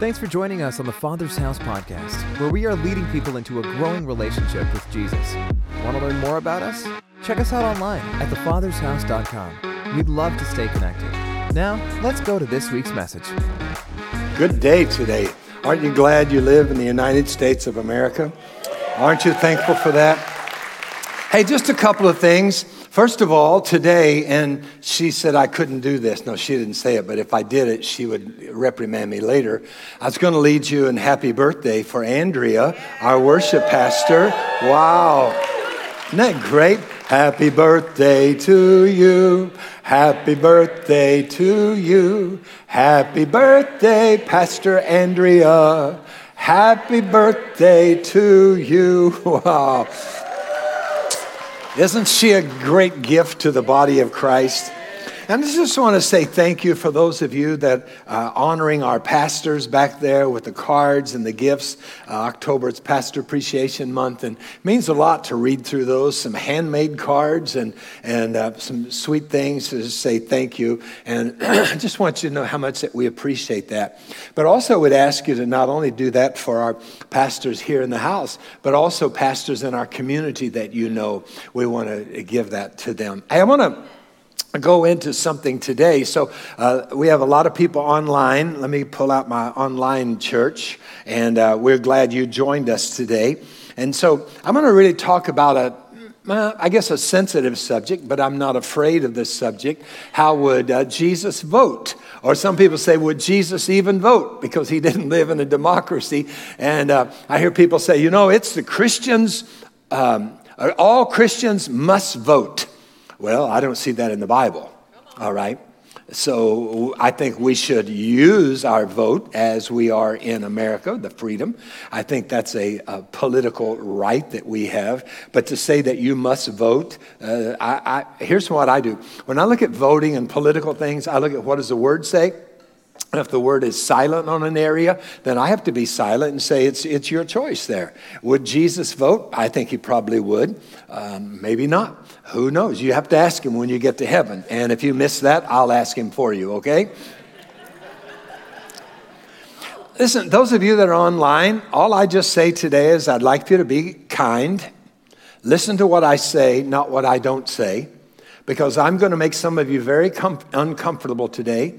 Thanks for joining us on the Father's House podcast, where we are leading people into a growing relationship with Jesus. Want to learn more about us? Check us out online at thefathershouse.com. We'd love to stay connected. Now, let's go to this week's message. Good day today. Aren't you glad you live in the United States of America? Aren't you thankful for that? Hey, just a couple of things. First of all, today, and she said I couldn't do this. No, she didn't say it, but if I did it, she would reprimand me later. I was going to lead you in happy birthday for Andrea, our worship pastor. Wow. Isn't that great? Happy birthday to you. Happy birthday to you. Happy birthday, Pastor Andrea. Happy birthday to you. Wow. Isn't she a great gift to the body of Christ? And I just want to say thank you for those of you that are honoring our pastors back there with the cards and the gifts. October is Pastor Appreciation Month, and it means a lot to read through those, some handmade cards and some sweet things to say thank you. And I just want you to know how much that we appreciate that. But also would ask you to not only do that for our pastors here in the house, but also pastors in our community that you know. We want to give that to them. I want to go into something today. So we have a lot of people online. Let me pull out my online church, and we're glad you joined us today. And so I'm going to really talk about a sensitive subject, but I'm not afraid of this subject. How would Jesus vote? Or some people say, would Jesus even vote? Because he didn't live in a democracy. And I hear people say, you know, it's the Christians, all Christians must vote. Well, I don't see that in the Bible, all right? So I think we should use our vote as we are in America, the freedom. I think that's a political right that we have. But to say that you must vote, here's what I do. When I look at voting and political things, I look at what does the word say? And if the word is silent on an area, then I have to be silent and say it's your choice there. Would Jesus vote? I think he probably would. Maybe not. Who knows? You have to ask him when you get to heaven. And if you miss that, I'll ask him for you, okay? Listen, those of you that are online, all I just say today is I'd like you to be kind. Listen to what I say, not what I don't say, because I'm going to make some of you very uncomfortable today.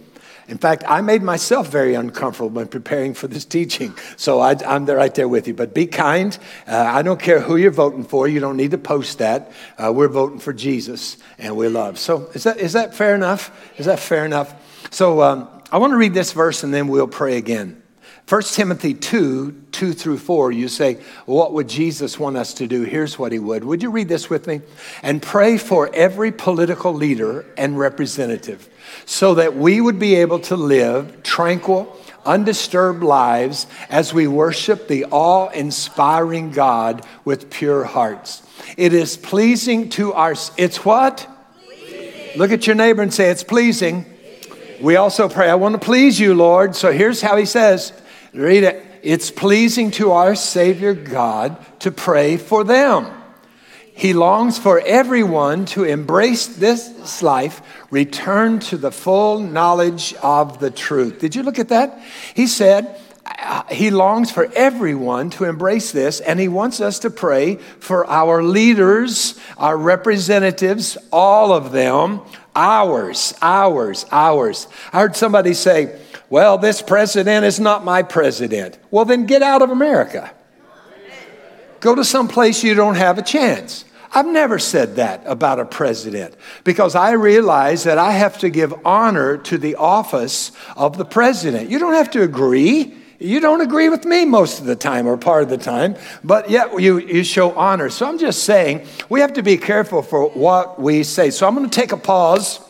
In fact, I made myself very uncomfortable when preparing for this teaching, so I'm right there with you. But be kind. I don't care who you're voting for. You don't need to post that. We're voting for Jesus, and we love. So is that fair enough? Is that fair enough? So I want to read this verse, and then we'll pray again. 1 Timothy 2 through 4, you say, what would Jesus want us to do? Here's what he would. Would you read this with me? And pray for every political leader and representative so that we would be able to live tranquil, undisturbed lives as we worship the awe-inspiring God with pure hearts. It is pleasing to our... It's what? Pleasing. Look at your neighbor and say, it's pleasing. Pleasing. We also pray, I want to please you, Lord. So here's how he says... Read it. It's pleasing to our Savior God to pray for them. He longs for everyone to embrace this life, return to the full knowledge of the truth. Did you look at that? He said he longs for everyone to embrace this, and he wants us to pray for our leaders, our representatives, all of them, ours. I heard somebody say, well, this president is not my president. Well, then get out of America. Go to some place you don't have a chance. I've never said that about a president because I realize that I have to give honor to the office of the president. You don't have to agree. You don't agree with me most of the time or part of the time, but yet you show honor. So I'm just saying we have to be careful for what we say. So I'm going to take a pause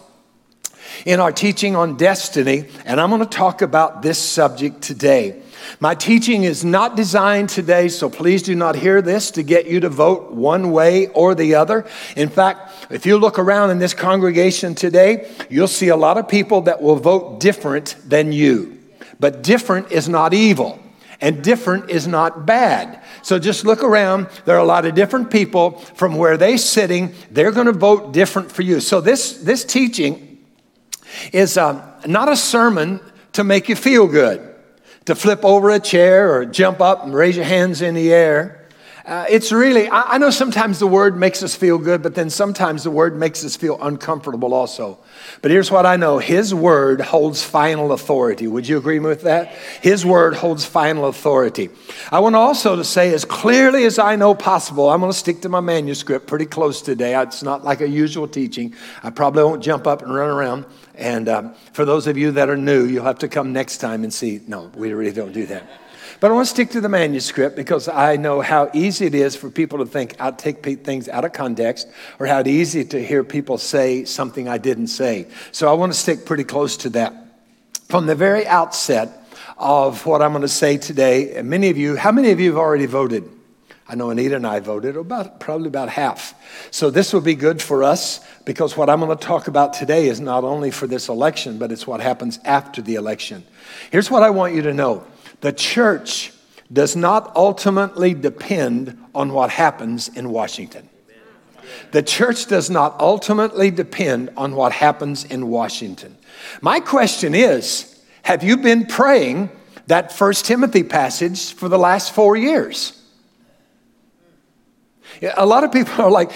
in our teaching on destiny, and I'm going to talk about this subject today. My teaching is not designed today, so please do not hear this to get you to vote one way or the other. In fact, if you look around in this congregation today, you'll see a lot of people that will vote different than you. But different is not evil, and different is not bad. So just look around. There are a lot of different people from where they're sitting. They're going to vote different for you. So this teaching is not a sermon to make you feel good. to flip over a chair or jump up and raise your hands in the air. It's really, I know sometimes the word makes us feel good, but then sometimes the word makes us feel uncomfortable also. But here's what I know. His word holds final authority. Would you agree with that? His word holds final authority. I want also to say as clearly as I know possible, I'm going to stick to my manuscript pretty close today. It's not like a usual teaching. I probably won't jump up and run around. And for those of you that are new, you'll have to come next time and see. No, we really don't do that. But I want to stick to the manuscript because I know how easy it is for people to think I'll take things out of context, or how easy to hear people say something I didn't say. So I want to stick pretty close to that. From the very outset of what I'm going to say today, and many of you, how many of you have already voted? I know Anita and I voted, probably about half. So this will be good for us because what I'm going to talk about today is not only for this election, but it's what happens after the election. Here's what I want you to know. The church does not ultimately depend on what happens in Washington. The church does not ultimately depend on what happens in Washington. My question is, have you been praying that 1 Timothy passage for the last 4 years? A lot of people are like,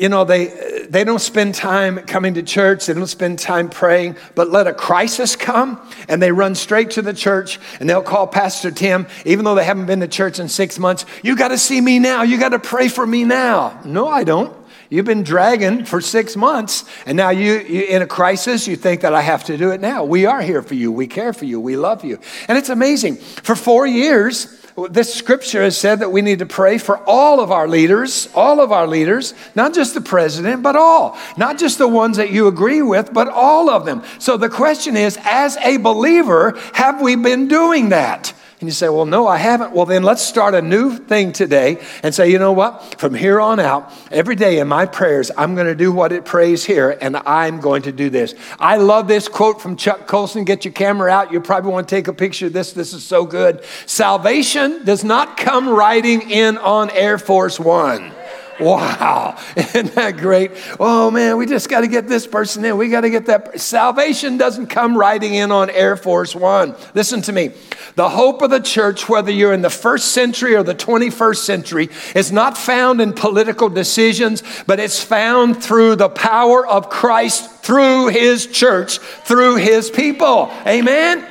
you know, they don't spend time coming to church. They don't spend time praying, but let a crisis come and they run straight to the church and they'll call Pastor Tim, even though they haven't been to church in 6 months. You got to see me now. You got to pray for me now. No, I don't. You've been dragging for 6 months, and now you're in a crisis. You think that I have to do it now. We are here for you. We care for you. We love you. And it's amazing. For 4 years, this scripture has said that we need to pray for all of our leaders, not just the president, but all, not just the ones that you agree with, but all of them. So the question is, as a believer, have we been doing that? And you say, well, no, I haven't. Well, then let's start a new thing today and say, you know what? From here on out, every day in my prayers, I'm going to do what it prays here, and I'm going to do this. I love this quote from Chuck Colson. Get your camera out. You probably want to take a picture of this. This is so good. Salvation does not come riding in on Air Force One. Wow. Isn't that great? Oh, man, we just got to get this person in. We got to get that. Salvation doesn't come riding in on Air Force One. Listen to me. The hope of the church, whether you're in the first century or the 21st century, is not found in political decisions, but it's found through the power of Christ, through his church, through his people. Amen?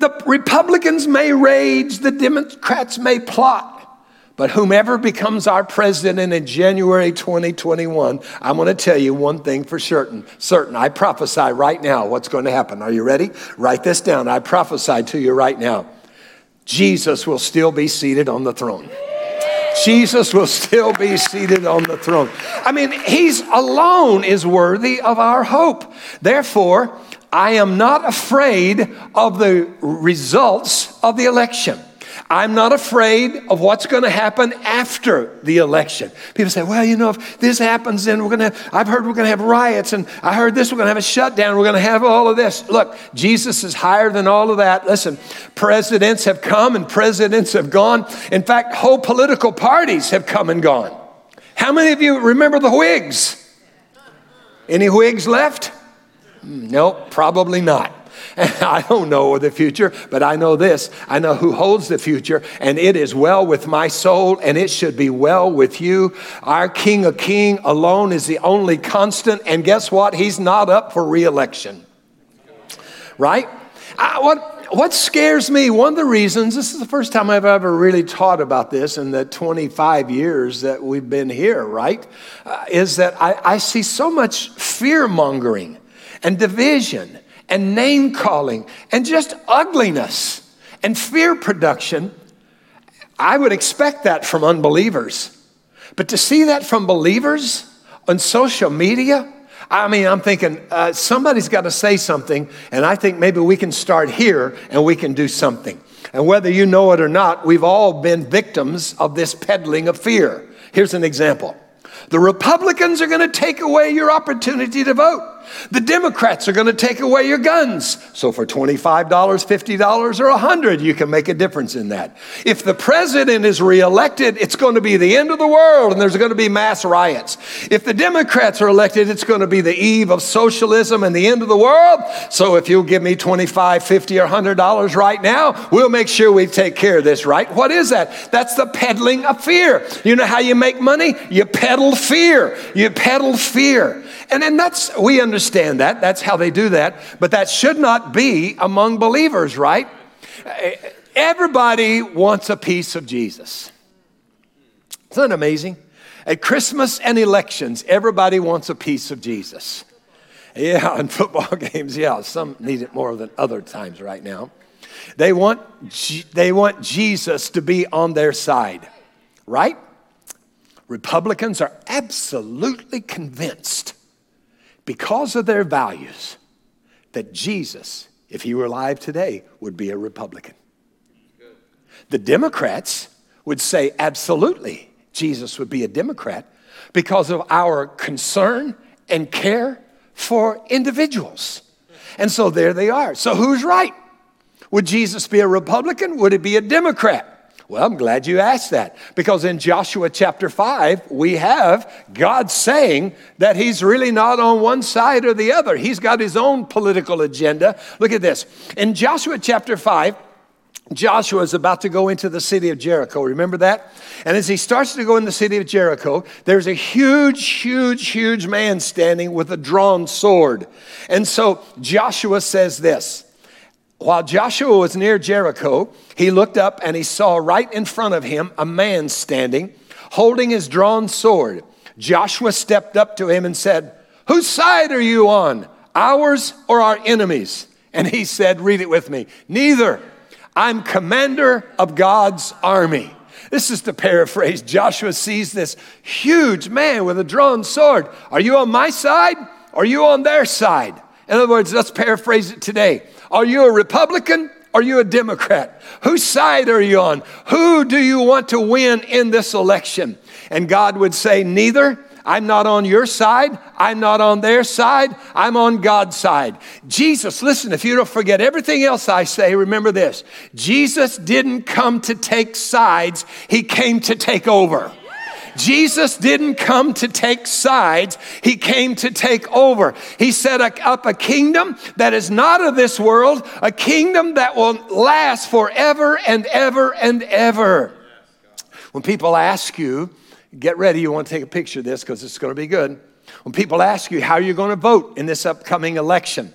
The Republicans may rage, the Democrats may plot. But whomever becomes our president in January 2021, I'm going to tell you one thing for certain. I prophesy right now what's going to happen. Are you ready? Write this down. I prophesy to you right now. Jesus will still be seated on the throne. Jesus will still be seated on the throne. I mean, he's alone is worthy of our hope. Therefore, I am not afraid of the results of the election. I'm not afraid of what's going to happen after the election. People say, well, you know, if this happens, then I've heard we're going to have riots, and I heard this, we're going to have a shutdown, we're going to have all of this. Look, Jesus is higher than all of that. Listen, presidents have come and presidents have gone. In fact, whole political parties have come and gone. How many of you remember the Whigs? Any Whigs left? Nope, probably not. And I don't know the future, but I know this. I know who holds the future, and it is well with my soul, and it should be well with you. Our King of Kings alone is the only constant, and guess what? He's not up for re-election, right? What scares me, one of the reasons, this is the first time I've ever really taught about this in the 25 years that we've been here, right, is that I see so much fear-mongering and division and name-calling, and just ugliness, and fear production. I would expect that from unbelievers. But to see that from believers on social media, I mean, I'm thinking, somebody's got to say something, and I think maybe we can start here, and we can do something. And whether you know it or not, we've all been victims of this peddling of fear. Here's an example. The Republicans are going to take away your opportunity to vote. The Democrats are going to take away your guns. So for $25, $50, or $100, you can make a difference in that. If the president is reelected, it's going to be the end of the world and there's going to be mass riots. If the Democrats are elected, it's going to be the eve of socialism and the end of the world. So if you'll give me $25, $50, or $100 right now, we'll make sure we take care of this, right? What is that? That's the peddling of fear. You know how you make money? You peddle fear. You peddle fear. And then we understand that. That's how they do that. But that should not be among believers, right? Everybody wants a piece of Jesus. Isn't that amazing? At Christmas and elections, everybody wants a piece of Jesus. Yeah, and football games, yeah. Some need it more than other times right now. They want Jesus to be on their side, right? Republicans are absolutely convinced because of their values that Jesus, if he were alive today, would be a Republican. The Democrats would say absolutely Jesus would be a Democrat because of our concern and care for individuals. And so there they are. So who's right? Would Jesus be a Republican? Would he be a Democrat? Well, I'm glad you asked that, because in Joshua chapter 5, we have God saying that he's really not on one side or the other. He's got his own political agenda. Look at this. In Joshua chapter 5, Joshua is about to go into the city of Jericho. Remember that? And as he starts to go in the city of Jericho, there's a huge man standing with a drawn sword. And so Joshua says this. While Joshua was near Jericho, he looked up and he saw right in front of him a man standing, holding his drawn sword. Joshua stepped up to him and said, "Whose side are you on, ours or our enemies?" And he said, read it with me, "Neither. I'm commander of God's army." This is the paraphrase. Joshua sees this huge man with a drawn sword. Are you on my side? Are you on their side? In other words, let's paraphrase it today. Are you a Republican? Are you a Democrat? Whose side are you on? Who do you want to win in this election? And God would say, neither. I'm not on your side. I'm not on their side. I'm on God's side. Jesus, listen, if you don't forget everything else I say, remember this. Jesus didn't come to take sides. He came to take over. Jesus didn't come to take sides. He came to take over. He set up a kingdom that is not of this world, a kingdom that will last forever and ever and ever. When people ask you, get ready, you want to take a picture of this because it's going to be good. When people ask you how you're going to vote in this upcoming election,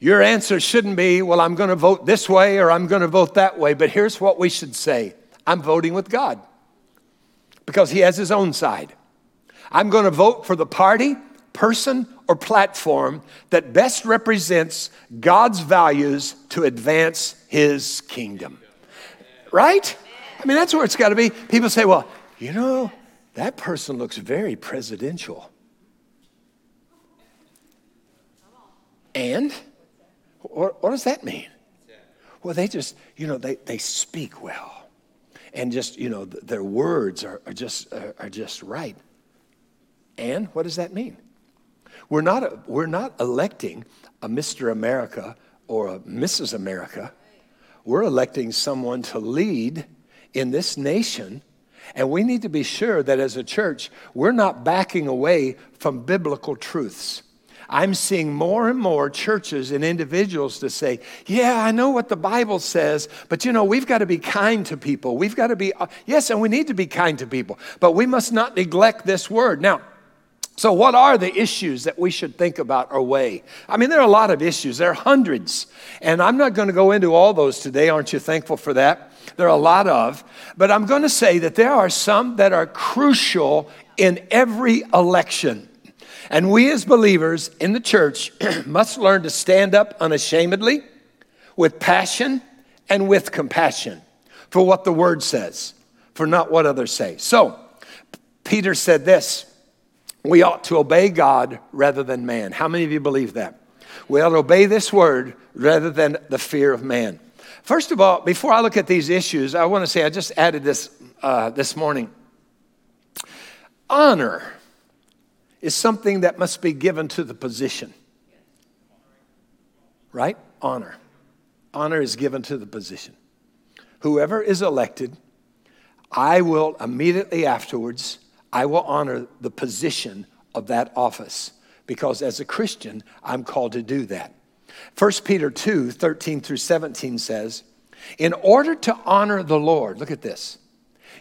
your answer shouldn't be, well, I'm going to vote this way or I'm going to vote that way. But here's what we should say. I'm voting with God, because he has his own side. I'm going to vote for the party, person, or platform that best represents God's values to advance his kingdom. Right? I mean, that's where it's got to be. People say, well, you know, that person looks very presidential. And what does that mean? Well, they just, you know, they speak well. And just, you know, their words are just right. And what does that mean? We're not electing a Mr. America or a Mrs. America. We're electing someone to lead in this nation. And we need to be sure that as a church, we're not backing away from biblical truths. I'm seeing more and more churches and individuals to say, yeah, I know what the Bible says, but you know, we've got to be kind to people. We've got to be, yes, and we need to be kind to people, but we must not neglect this word. Now, so what are the issues that we should think about or weigh? I mean, there are a lot of issues. There are hundreds, and I'm not going to go into all those today. Aren't you thankful for that? There are a lot of, but I'm going to say that there are some that are crucial in every election. And we as believers in the church must learn to stand up unashamedly, with passion, and with compassion for what the word says, for not what others say. So Peter said this, we ought to obey God rather than man. How many of you believe that? We ought to obey this word rather than the fear of man. First of all, before I look at these issues, I want to say I just added this this morning. Honor is something that must be given to the position. right? Honor. Honor is given to the position. Whoever is elected, I will immediately afterwards, I will honor the position of that office, because as a Christian, I'm called to do that. 1 Peter 2, 13 through 17 says, in order to honor the Lord, look at this,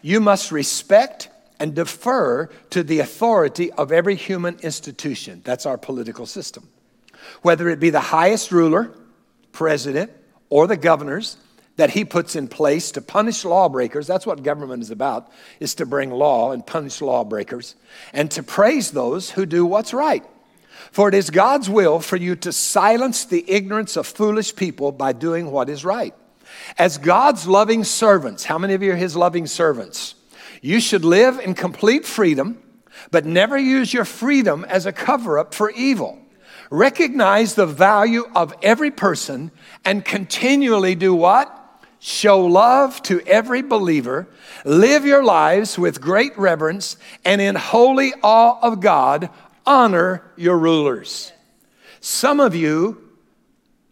you must respect and defer to the authority of every human institution. That's our political system. Whether it be the highest ruler, president, or the governors that he puts in place to punish lawbreakers. That's what government is about, is to bring law and punish lawbreakers, and to praise those who do what's right. For it is God's will for you to silence the ignorance of foolish people by doing what is right. As God's loving servants, how many of you are his loving servants? You should live in complete freedom, but never use your freedom as a cover-up for evil. Recognize the value of every person and continually do what? Show love to every believer. Live your lives with great reverence and in holy awe of God. Honor your rulers. Some of you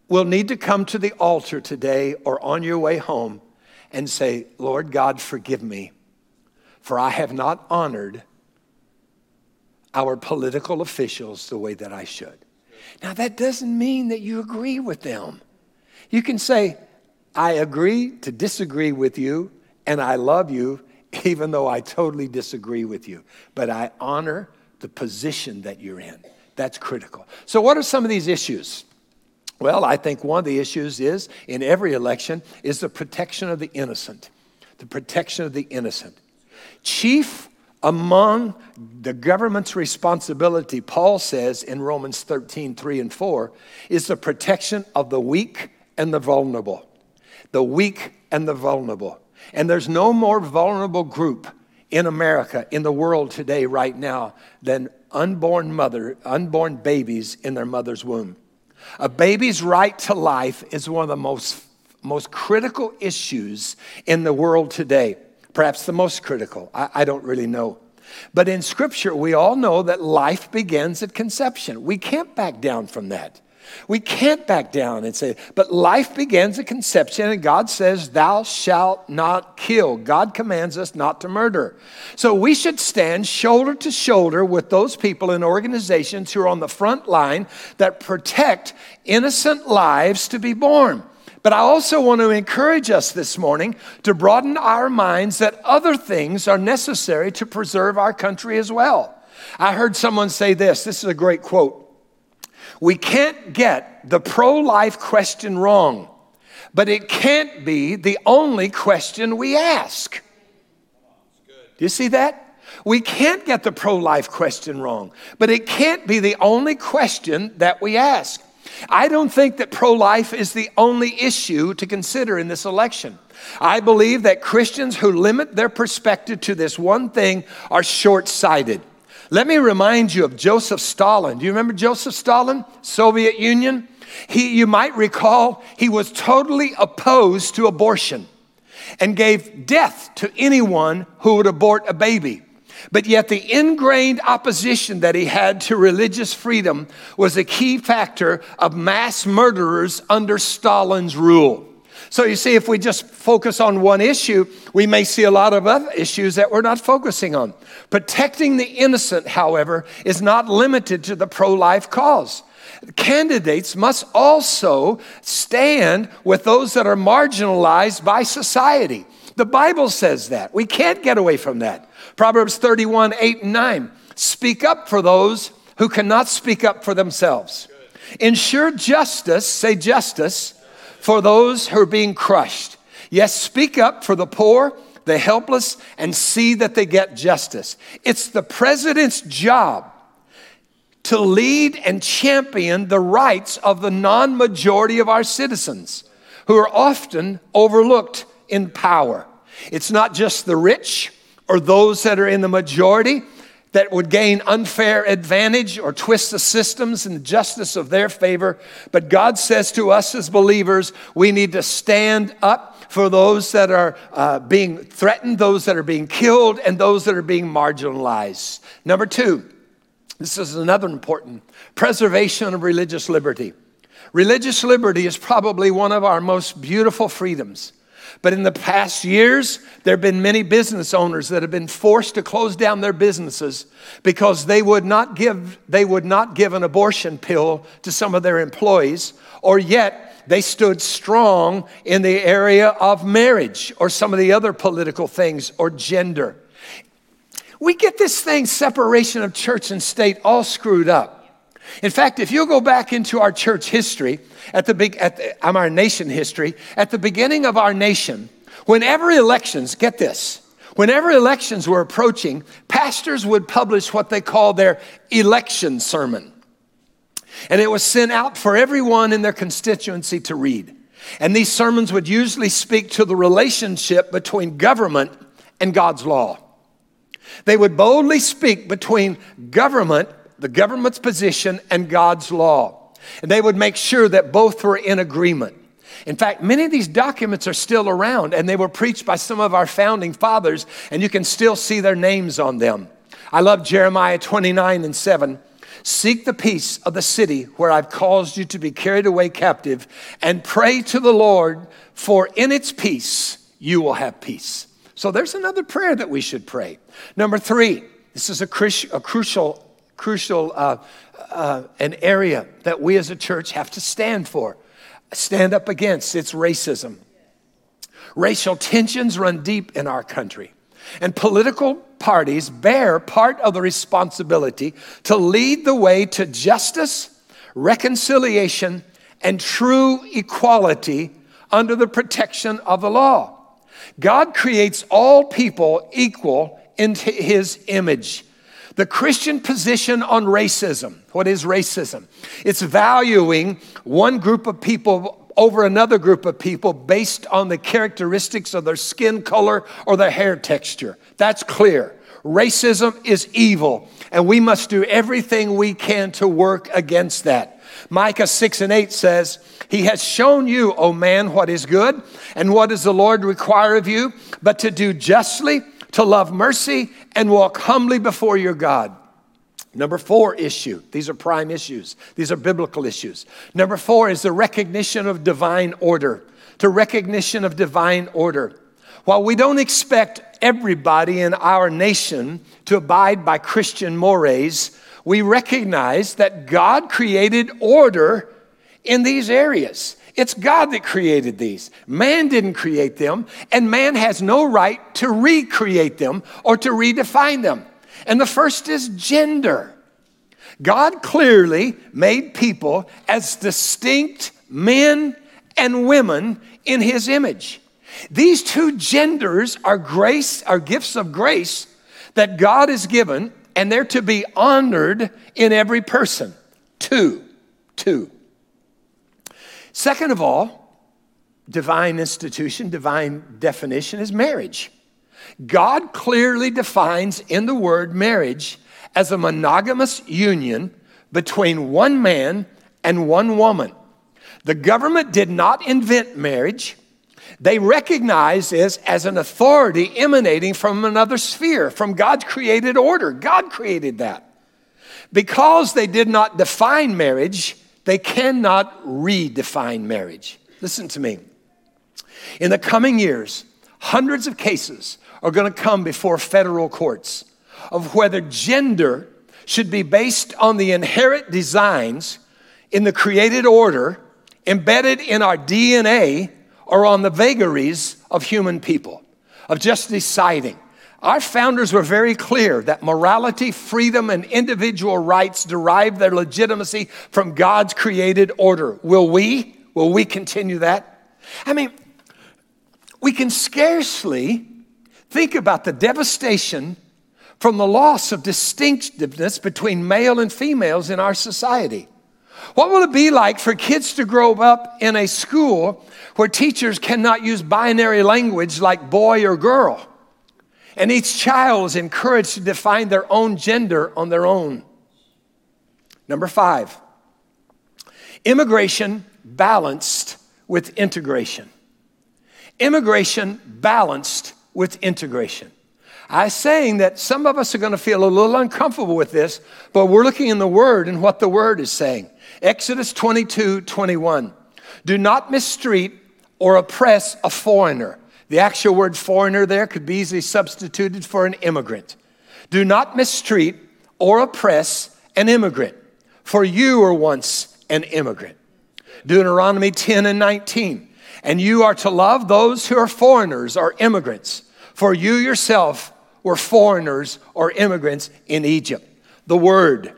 will need to come to the altar today or on your way home and say, Lord God, forgive me, for I have not honored our political officials the way that I should. Now, that doesn't mean that you agree with them. You can say, I agree to disagree with you, and I love you, even though I totally disagree with you. But I honor the position that you're in. That's critical. So what are some of these issues? Well, I think one of the issues is, in every election, is the protection of the innocent. The protection of the innocent. Chief among the government's responsibility, Paul says in Romans 13, 3 and 4, is the protection of the weak and the vulnerable. The weak and the vulnerable. And there's no more vulnerable group in America, in the world today, right now, than unborn babies in their mother's womb. A baby's right to life is one of the most critical issues in the world today. Perhaps the most critical. I don't really know. But in Scripture, we all know that life begins at conception. We can't back down from that. We can't back down and say, but life begins at conception, and God says, thou shalt not kill. God commands us not to murder. So we should stand shoulder to shoulder with those people and organizations who are on the front line that protect innocent lives to be born. But I also want to encourage us this morning to broaden our minds that other things are necessary to preserve our country as well. I heard someone say this. This is a great quote. We can't get the pro-life question wrong, but it can't be the only question we ask. Do you see that? We can't get the pro-life question wrong, but it can't be the only question that we ask. I don't think that pro-life is the only issue to consider in this election. I believe that Christians who limit their perspective to this one thing are short-sighted. Let me remind you of Joseph Stalin. Do you remember Joseph Stalin, Soviet Union? You might recall, he was totally opposed to abortion and gave death to anyone who would abort a baby. But yet the ingrained opposition that he had to religious freedom was a key factor of mass murderers under Stalin's rule. So you see, if we just focus on one issue, we may see a lot of other issues that we're not focusing on. Protecting the innocent, however, is not limited to the pro-life cause. Candidates must also stand with those that are marginalized by society. The Bible says that. We can't get away from that. Proverbs 31, 8 and 9. Speak up for those who cannot speak up for themselves. Ensure justice, say justice, for those who are being crushed. Yes, speak up for the poor, the helpless, and see that they get justice. It's the president's job to lead and champion the rights of the non-majority of our citizens, who are often overlooked in power. It's not just the rich or those that are in the majority that would gain unfair advantage or twist the systems and the justice of their favor. But God says to us as believers, we need to stand up for those that are being threatened, those that are being killed, and those that are being marginalized. Number two, this is another important, preservation of religious liberty. Religious liberty is probably one of our most beautiful freedoms. But in the past years, there have been many business owners that have been forced to close down their businesses because they would not give an abortion pill to some of their employees, or yet they stood strong in the area of marriage or some of the other political things or gender. We get this thing, separation of church and state, all screwed up. In fact, if you go back into our church history, our nation history, at the beginning of our nation, whenever elections were approaching, pastors would publish what they call their election sermon. And it was sent out for everyone in their constituency to read. And these sermons would usually speak to the relationship between government and God's law. They would boldly speak between the government's position, and God's law. And they would make sure that both were in agreement. In fact, many of these documents are still around, and they were preached by some of our founding fathers, and you can still see their names on them. I love Jeremiah 29:7. Seek the peace of the city where I've caused you to be carried away captive, and pray to the Lord, for in its peace you will have peace. So there's another prayer that we should pray. Number three, this is a crucial area that we as a church have to stand up against. It's racism. Racial tensions run deep in our country. And political parties bear part of the responsibility to lead the way to justice, reconciliation, and true equality under the protection of the law. God creates all people equal in His image. The Christian position on racism, what is racism? It's valuing one group of people over another group of people based on the characteristics of their skin color or their hair texture. That's clear. Racism is evil, and we must do everything we can to work against that. Micah 6:8 says, He has shown you, O man, what is good, and what does the Lord require of you, but to do justly, to love mercy, and walk humbly before your God. Number four issue. These are prime issues. These are biblical issues. Number four is the recognition of divine order. To recognition of divine order. While we don't expect everybody in our nation to abide by Christian mores, we recognize that God created order in these areas. It's God that created these. Man didn't create them, and man has no right to recreate them or to redefine them. And the first is gender. God clearly made people as distinct men and women in His image. These two genders are gifts of grace that God has given, and they're to be honored in every person. Two. Second of all, divine definition is marriage. God clearly defines in the word marriage as a monogamous union between one man and one woman. The government did not invent marriage. They recognized this as an authority emanating from another sphere, from God's created order. God created that. Because they did not define marriage, they cannot redefine marriage. Listen to me. In the coming years, hundreds of cases are going to come before federal courts of whether gender should be based on the inherent designs in the created order embedded in our DNA or on the vagaries of human people, of just deciding. Our founders were very clear that morality, freedom, and individual rights derive their legitimacy from God's created order. Will we continue that? I mean, we can scarcely think about the devastation from the loss of distinctiveness between male and females in our society. What will it be like for kids to grow up in a school where teachers cannot use binary language like boy or girl, and each child is encouraged to define their own gender on their own? Number five, immigration balanced with integration. Immigration balanced with integration. I'm saying that some of us are going to feel a little uncomfortable with this, but we're looking in the Word and what the Word is saying. Exodus 22:21. Do not mistreat or oppress a foreigner. The actual word foreigner there could be easily substituted for an immigrant. Do not mistreat or oppress an immigrant, for you were once an immigrant. Deuteronomy 10:19. And you are to love those who are foreigners or immigrants, for you yourself were foreigners or immigrants in Egypt. The word,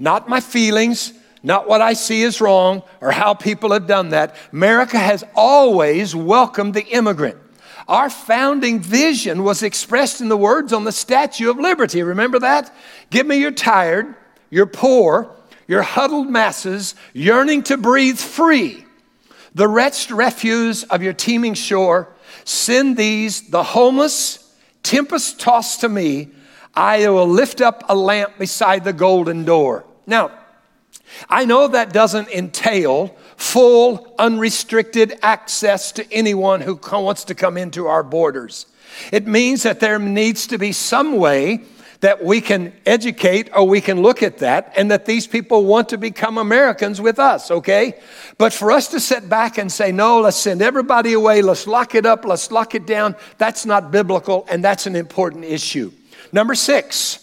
not my feelings, not what I see is wrong or how people have done that. America has always welcomed the immigrant. Our founding vision was expressed in the words on the Statue of Liberty. Remember that? Give me your tired, your poor, your huddled masses yearning to breathe free. The wretched refuse of your teeming shore, send these, the homeless, tempest-tossed to me. I will lift up a lamp beside the golden door. Now, I know that doesn't entail full, unrestricted access to anyone who wants to come into our borders. It means that there needs to be some way that we can educate or we can look at that and that these people want to become Americans with us, okay? But for us to sit back and say, no, let's send everybody away, let's lock it up, let's lock it down, that's not biblical, and that's an important issue. Number 6,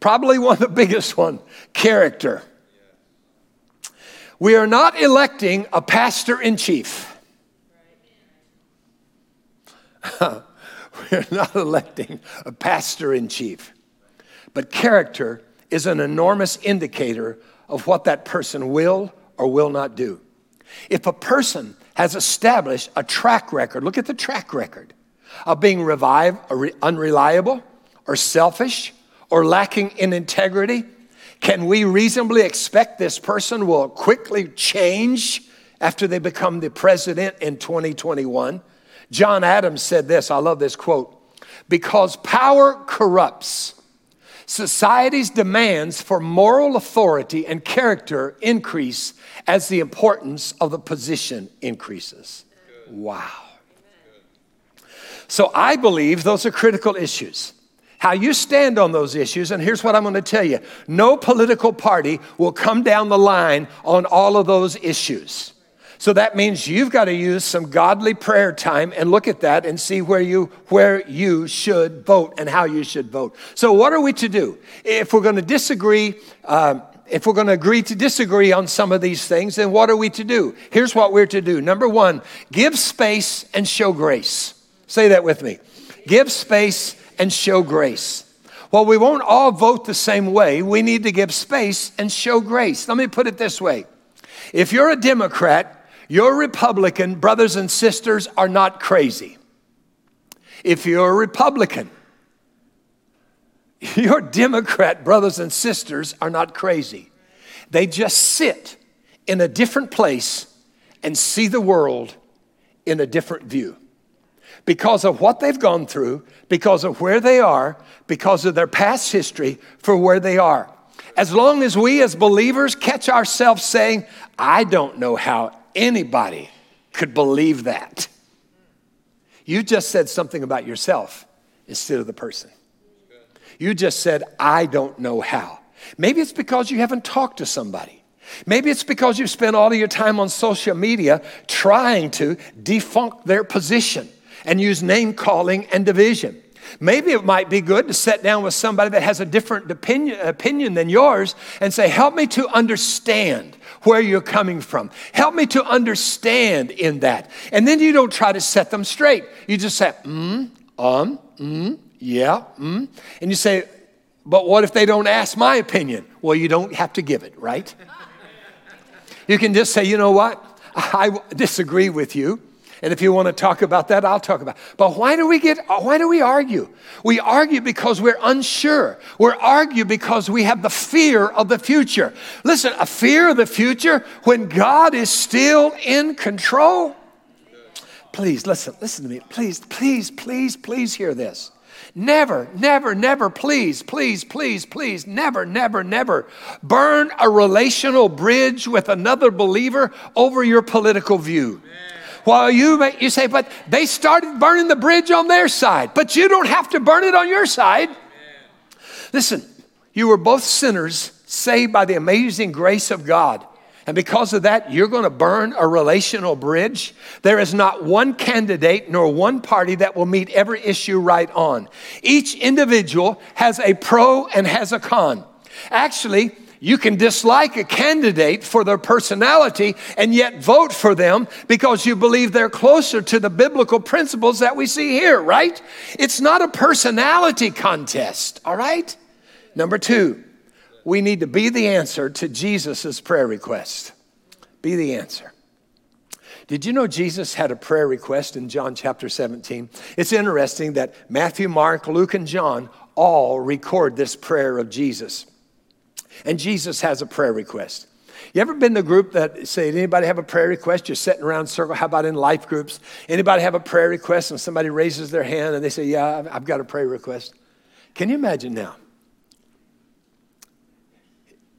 probably one of the biggest one, character. We are not electing a pastor-in-chief. We are not electing a pastor-in-chief. But character is an enormous indicator of what that person will or will not do. If a person has established a track record, look at the track record, of being unreliable or selfish or lacking in integrity, can we reasonably expect this person will quickly change after they become the president in 2021? John Adams said this, I love this quote, because power corrupts. Society's demands for moral authority and character increase as the importance of the position increases. Wow. So I believe those are critical issues. How you stand on those issues, and here's what I'm going to tell you. No political party will come down the line on all of those issues. So that means you've got to use some godly prayer time and look at that and see where you should vote and how you should vote. So what are we to do? If we're going to disagree, if we're going to agree to disagree on some of these things, then what are we to do? Here's what we're to do. Number 1, give space and show grace. Say that with me. Give space and show grace. Well, we won't all vote the same way. We need to give space and show grace. Let me put it this way. If you're a Democrat, your Republican brothers and sisters are not crazy. If you're a Republican, your Democrat brothers and sisters are not crazy. They just sit in a different place and see the world in a different view. Because of what they've gone through, because of where they are, because of their past history for where they are. As long as we as believers catch ourselves saying, I don't know how anybody could believe that. You just said something about yourself instead of the person. You just said, I don't know how. Maybe it's because you haven't talked to somebody. Maybe it's because you've spent all of your time on social media trying to defunk their position and use name calling and division. Maybe it might be good to sit down with somebody that has a different opinion than yours and say, help me to understand where you're coming from. Help me to understand in that. And then you don't try to set them straight. You just say, yeah, And you say, but what if they don't ask my opinion? Well, you don't have to give it, right? You can just say, you know what? I disagree with you. And if you want to talk about that, I'll talk about it. But why do we argue? We argue because we're unsure. We argue because we have the fear of the future. Listen, a fear of the future when God is still in control. Please, listen to me. Please hear this. Never, please, never burn a relational bridge with another believer over your political view. Well, you say, but they started burning the bridge on their side, but you don't have to burn it on your side. Amen. Listen, you were both sinners saved by the amazing grace of God. And because of that, you're going to burn a relational bridge. There is not one candidate nor one party that will meet every issue right on. Each individual has a pro and has a con. Actually, you can dislike a candidate for their personality and yet vote for them because you believe they're closer to the biblical principles that we see here, right? It's not a personality contest, all right? Number two, we need to be the answer to Jesus' prayer request. Be the answer. Did you know Jesus had a prayer request in John chapter 17? It's interesting that Matthew, Mark, Luke, and John all record this prayer of Jesus. And Jesus has a prayer request. You ever been in a group that say, anybody have a prayer request? You're sitting around in a circle. How about in life groups? Anybody have a prayer request? And somebody raises their hand and they say, yeah, I've got a prayer request. Can you imagine now?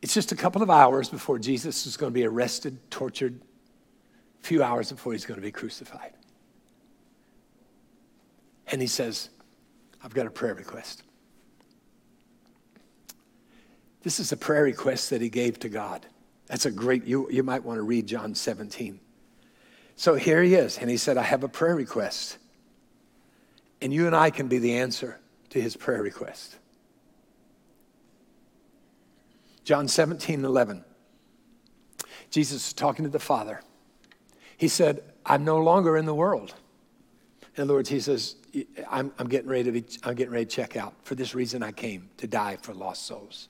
It's just a couple of hours before Jesus is going to be arrested, tortured, a few hours before he's going to be crucified. And he says, I've got a prayer request. This is a prayer request that he gave to God. That's a great, you might want to read John 17. So here he is, and he said, I have a prayer request. And you and I can be the answer to his prayer request. John 17:11. Jesus is talking to the Father. He said, I'm no longer in the world. In other words, he says, I'm getting ready to check out. For this reason I came, to die for lost souls.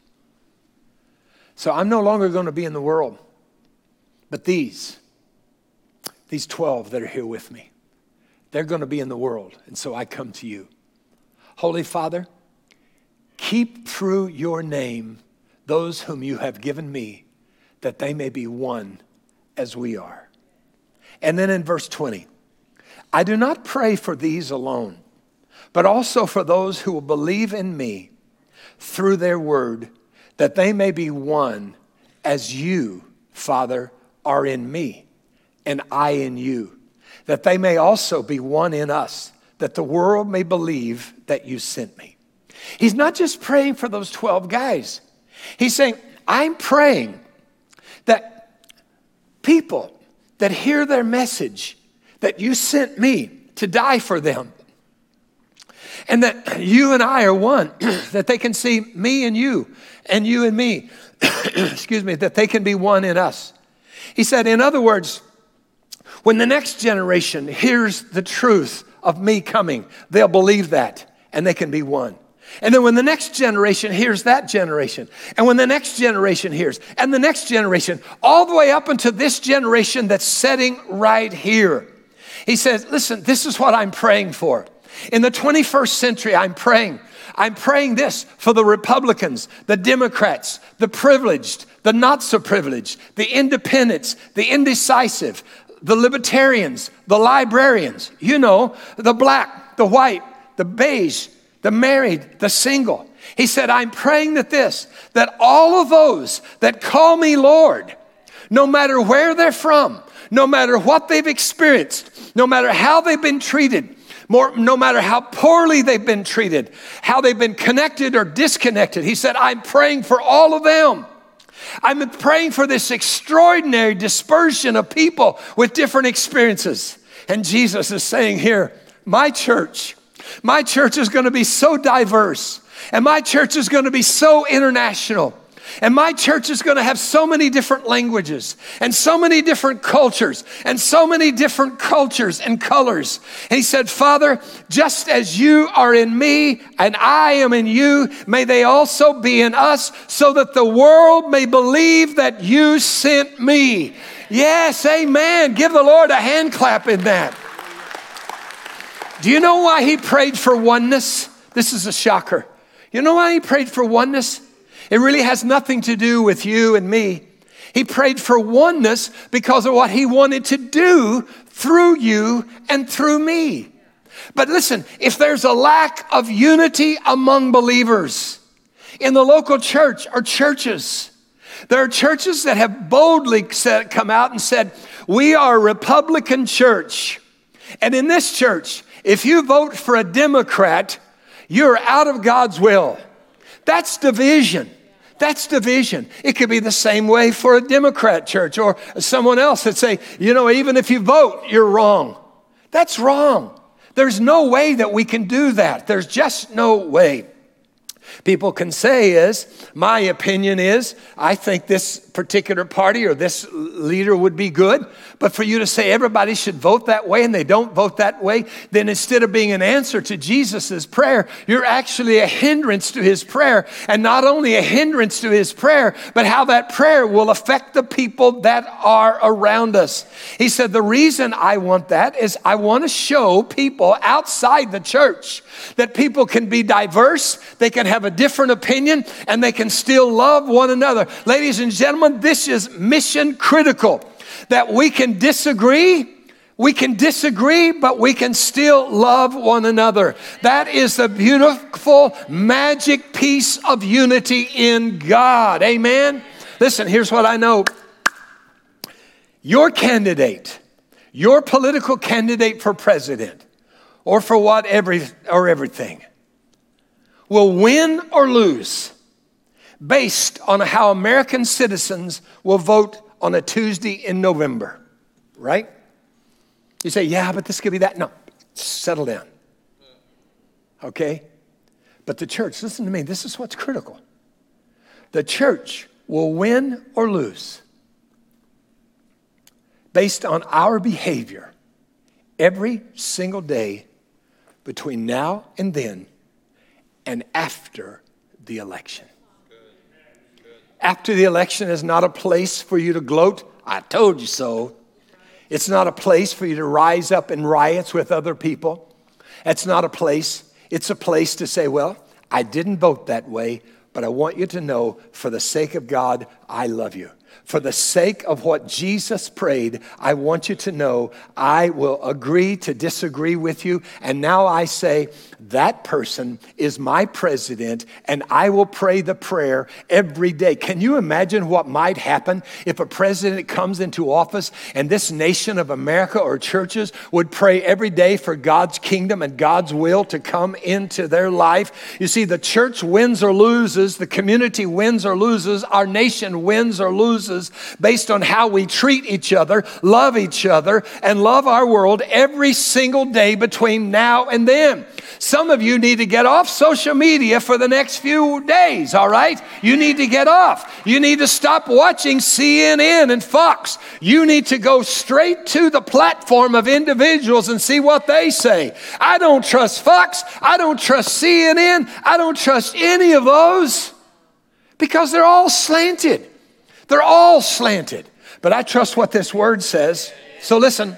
So I'm no longer going to be in the world, but these 12 that are here with me, they're going to be in the world, and so I come to you. Holy Father, keep through your name those whom you have given me, that they may be one as we are. And then in verse 20, I do not pray for these alone, but also for those who will believe in me through their word, that they may be one as you, Father, are in me, and I in you, that they may also be one in us, that the world may believe that you sent me. He's not just praying for those 12 guys. He's saying, I'm praying that people that hear their message, that you sent me to die for them, and that you and I are one, that they can see me and you and me, excuse me, that they can be one in us. He said, in other words, when the next generation hears the truth of me coming, they'll believe that and they can be one. And then when the next generation hears that generation, and when the next generation hears, and the next generation, all the way up into this generation that's sitting right here. He says, listen, this is what I'm praying for. In the 21st century, I'm praying this for the Republicans, the Democrats, the privileged, the not so privileged, the independents, the indecisive, the libertarians, the librarians, you know, the black, the white, the beige, the married, the single. He said, I'm praying that this, that all of those that call me Lord, no matter where they're from, no matter what they've experienced, no matter how they've been treated, no matter how poorly they've been treated, how they've been connected or disconnected. He said, I'm praying for all of them. I'm praying for this extraordinary dispersion of people with different experiences. And Jesus is saying here, my church is going to be so diverse, and my church is going to be so international. And my church is going to have so many different languages and so many different cultures and so many different cultures and colors. And he said, Father, just as you are in me and I am in you, may they also be in us so that the world may believe that you sent me. Yes, amen. Give the Lord a hand clap in that. Do you know why he prayed for oneness? This is a shocker. You know why he prayed for oneness? It really has nothing to do with you and me. He prayed for oneness because of what he wanted to do through you and through me. But listen, if there's a lack of unity among believers in the local church or churches, there are churches that have boldly come out and said, we are a Republican church. And in this church, if you vote for a Democrat, you're out of God's will. That's division. That's division. It could be the same way for a Democrat church or someone else that say, you know, even if you vote, you're wrong. That's wrong. There's no way that we can do that. There's just no way. People can say is, my opinion is, I think this particular party or this leader would be good. But for you to say everybody should vote that way and they don't vote that way, then instead of being an answer to Jesus's prayer, you're actually a hindrance to his prayer. And not only a hindrance to his prayer, but how that prayer will affect the people that are around us. He said, the reason I want that is I want to show people outside the church that people can be diverse, they can have a different opinion, and they can still love one another. Ladies and gentlemen, this is mission critical, that we can disagree, but we can still love one another. That is the beautiful magic piece of unity in God. Amen. Listen, here's what I know. Your candidate, your political candidate for president or for everything will win or lose based on how American citizens will vote on a Tuesday in November, right? You say, yeah, but this could be that. No, settle down, okay? But the church, listen to me, this is what's critical. The church will win or lose based on our behavior every single day between now and then and after the election. After the election is not a place for you to gloat, I told you so. It's not a place for you to rise up in riots with other people. It's not a place. It's a place to say, well, I didn't vote that way, but I want you to know, for the sake of God, I love you. For the sake of what Jesus prayed, I want you to know I will agree to disagree with you. And now I say that person is my president and I will pray the prayer every day. Can you imagine what might happen if a president comes into office and this nation of America or churches would pray every day for God's kingdom and God's will to come into their life? You see, the church wins or loses, the community wins or loses, our nation wins or loses based on how we treat each other, love each other, and love our world every single day between now and then. Some of you need to get off social media for the next few days, all right? You need to get off. You need to stop watching CNN and Fox. You need to go straight to the platform of individuals and see what they say. I don't trust Fox. I don't trust CNN. I don't trust any of those because they're all slanted. They're all slanted, but I trust what this word says. So listen.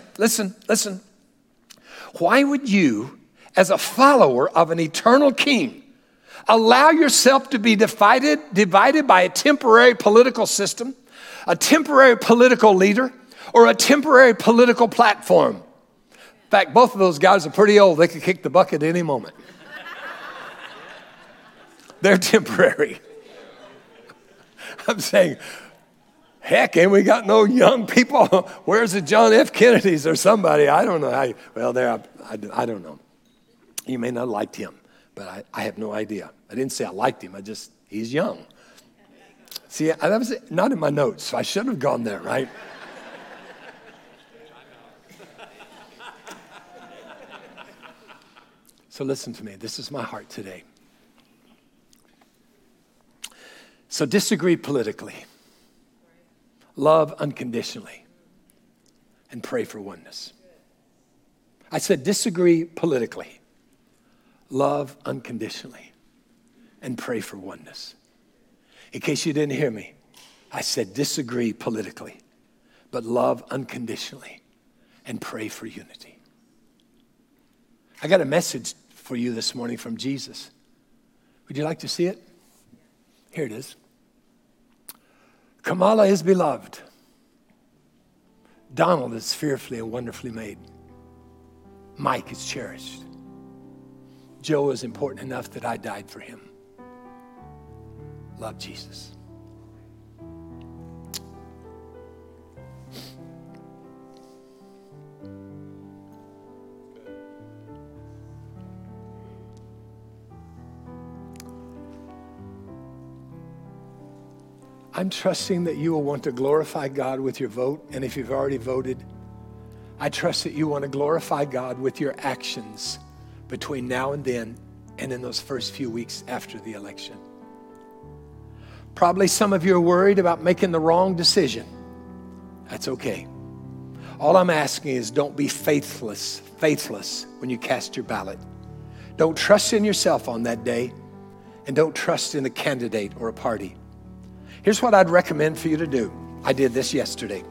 Why would you, as a follower of an eternal king, allow yourself to be divided by a temporary political system, a temporary political leader, or a temporary political platform? In fact, both of those guys are pretty old. They could kick the bucket any moment. They're temporary. I'm saying, heck, ain't we got no young people? Where's the John F. Kennedys or somebody? I don't know. I don't know. You may not have liked him, but I have no idea. I didn't say I liked him. He's young. See, that was not in my notes. So I should have gone there, right? So listen to me. This is my heart today. So disagree politically. Love unconditionally and pray for oneness. I said disagree politically, love unconditionally and pray for oneness. In case you didn't hear me, I said disagree politically, but love unconditionally and pray for unity. I got a message for you this morning from Jesus. Would you like to see it? Here it is. Kamala is beloved. Donald is fearfully and wonderfully made. Mike is cherished. Joe is important enough that I died for him. Love Jesus. I'm trusting that you will want to glorify God with your vote. And if you've already voted, I trust that you want to glorify God with your actions between now and then and in those first few weeks after the election. Probably some of you are worried about making the wrong decision. That's okay. All I'm asking is don't be faithless when you cast your ballot. Don't trust in yourself on that day, and don't trust in a candidate or a party. Here's what I'd recommend for you to do. I did this yesterday.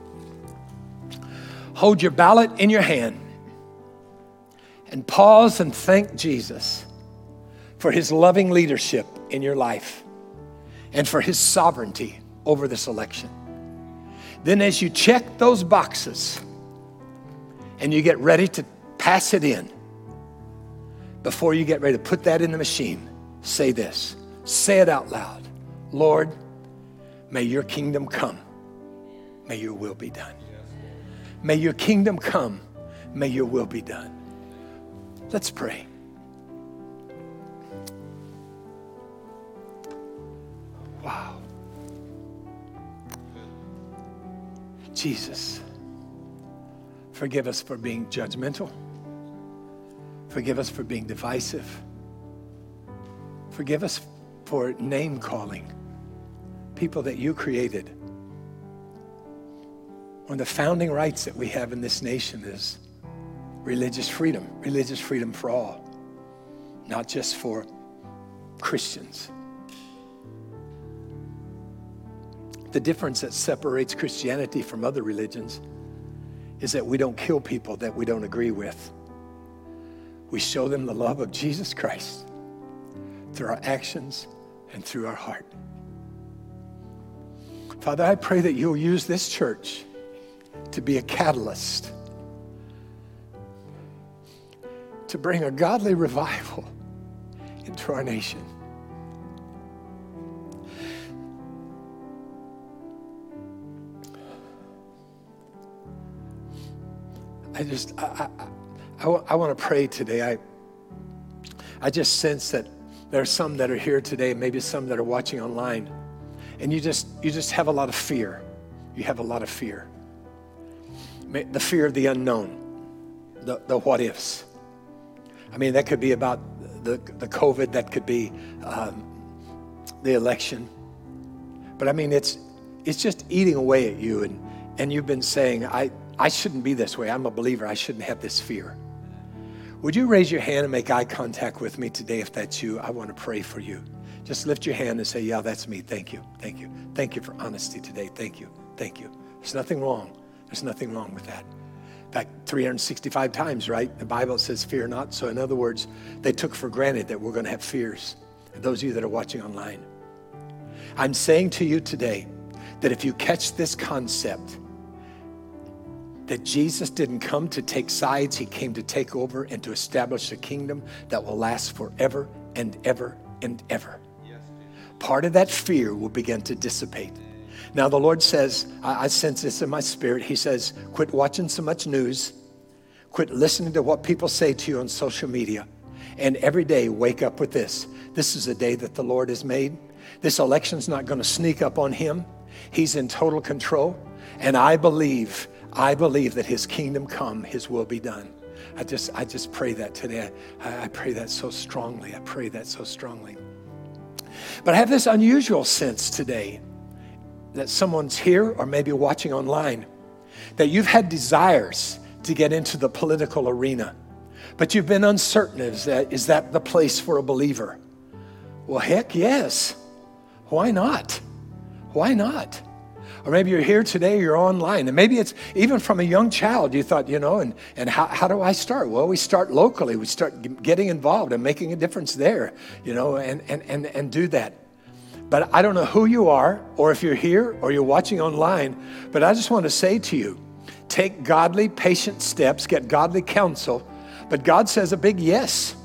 Hold your ballot in your hand and pause and thank Jesus for his loving leadership in your life and for his sovereignty over this election. Then as you check those boxes and you get ready to pass it in, before you get ready to put that in the machine, say this. Say it out loud. Lord, may your kingdom come. May your will be done. May your kingdom come. May your will be done. Let's pray. Wow. Jesus, forgive us for being judgmental. Forgive us for being divisive. Forgive us for name calling people that you created. One of the founding rights that we have in this nation is religious freedom for all, not just for Christians. The difference that separates Christianity from other religions is that we don't kill people that we don't agree with. We show them the love of Jesus Christ through our actions and through our heart. Father, I pray that you'll use this church to be a catalyst, to bring a godly revival into our nation. I want to pray today. I just sense that there are some that are here today, maybe some that are watching online, and you just have a lot of fear. You have a lot of fear. The fear of the unknown, the what ifs. I mean, that could be about the COVID. That could be the election. But I mean, it's just eating away at you, and you've been saying, I shouldn't be this way. I'm a believer. I shouldn't have this fear. Would you raise your hand and make eye contact with me today if that's you? I want to pray for you. Just lift your hand and say, yeah, that's me. Thank you. Thank you. Thank you for honesty today. Thank you. Thank you. There's nothing wrong. There's nothing wrong with that. In fact, 365 times, right? The Bible says fear not. So in other words, they took for granted that we're going to have fears. And those of you that are watching online, I'm saying to you today that if you catch this concept, that Jesus didn't come to take sides. He came to take over and to establish a kingdom that will last forever and ever and ever. Yes, part of that fear will begin to dissipate. Now the Lord says, I sense this in my spirit. He says, quit watching so much news. Quit listening to what people say to you on social media. And every day wake up with this. This is the day that the Lord has made. This election's not going to sneak up on him. He's in total control. And I believe that his kingdom come, his will be done. I just pray that today. I pray that so strongly. I pray that so strongly. But I have this unusual sense today that someone's here or maybe watching online, that you've had desires to get into the political arena, but you've been uncertain. Is that the place for a believer? Well, heck yes. Why not? Why not? Or maybe you're here today, you're online, and maybe it's even from a young child, you thought, and how do I start? Well, we start locally. We start getting involved and making a difference there, and do that. But I don't know who you are or if you're here or you're watching online, but I just want to say to you, take godly, patient steps, get godly counsel, but God says a big yes.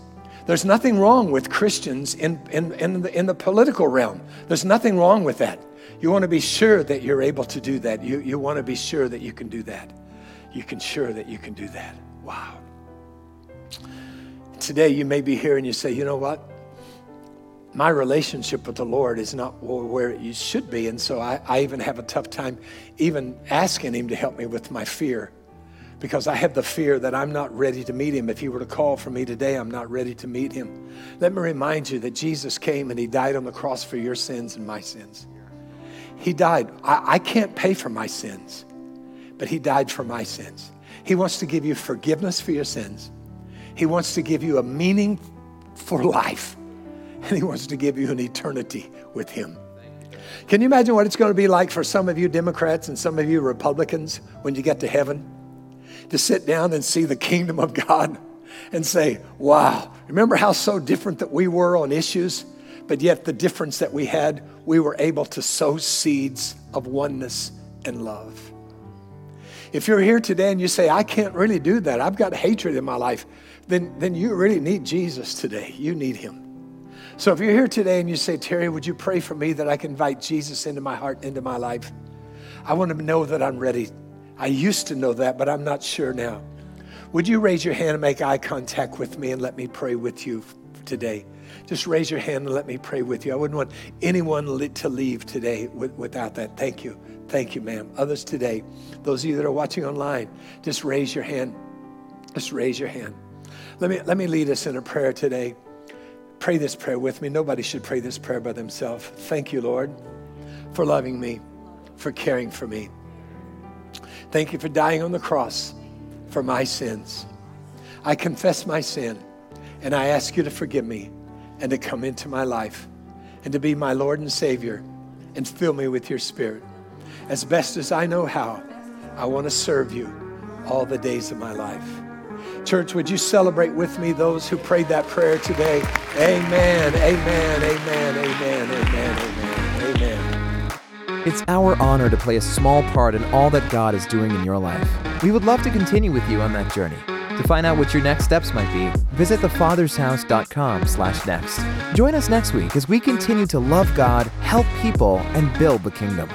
There's nothing wrong with Christians in the political realm. There's nothing wrong with that. You want to be sure that you're able to do that. You want to be sure that you can do that. Wow. Today you may be here and you say, you know what? my relationship with the Lord is not where it should be. And so I even have a tough time even asking him to help me with my fear, because I have the fear that I'm not ready to meet him. If he were to call for me today, I'm not ready to meet him. Let me remind you that Jesus came and he died on the cross for your sins and my sins. He died. I can't pay for my sins, but he died for my sins. He wants to give you forgiveness for your sins. He wants to give you a meaning for life. And he wants to give you an eternity with him. Can you imagine what it's going to be like for some of you Democrats and some of you Republicans when you get to heaven? To sit down and see the kingdom of God and say, wow, remember how so different that we were on issues? But yet the difference that we had, we were able to sow seeds of oneness and love. If you're here today and you say, I can't really do that, I've got hatred in my life, then you really need Jesus today. You need him. So if you're here today and you say, Terry, would you pray for me that I can invite Jesus into my heart, into my life? I want to know that I'm ready. I used to know that, but I'm not sure now. Would you raise your hand and make eye contact with me and let me pray with you today? Just raise your hand and let me pray with you. I wouldn't want anyone to leave today without that. Thank you. Thank you, ma'am. Others today, those of you that are watching online, just raise your hand. Just raise your hand. Let me lead us in a prayer today. Pray this prayer with me. Nobody should pray this prayer by themselves. Thank you, Lord, for loving me, for caring for me. Thank you for dying on the cross for my sins. I confess my sin, and I ask you to forgive me and to come into my life and to be my Lord and Savior and fill me with your Spirit. As best as I know how, I want to serve you all the days of my life. Church, would you celebrate with me those who prayed that prayer today? Amen, amen, amen, amen, amen, amen, amen. It's our honor to play a small part in all that God is doing in your life. We would love to continue with you on that journey. To find out what your next steps might be, visit thefathershouse.com/next. Join us next week as we continue to love God, help people, and build the kingdom.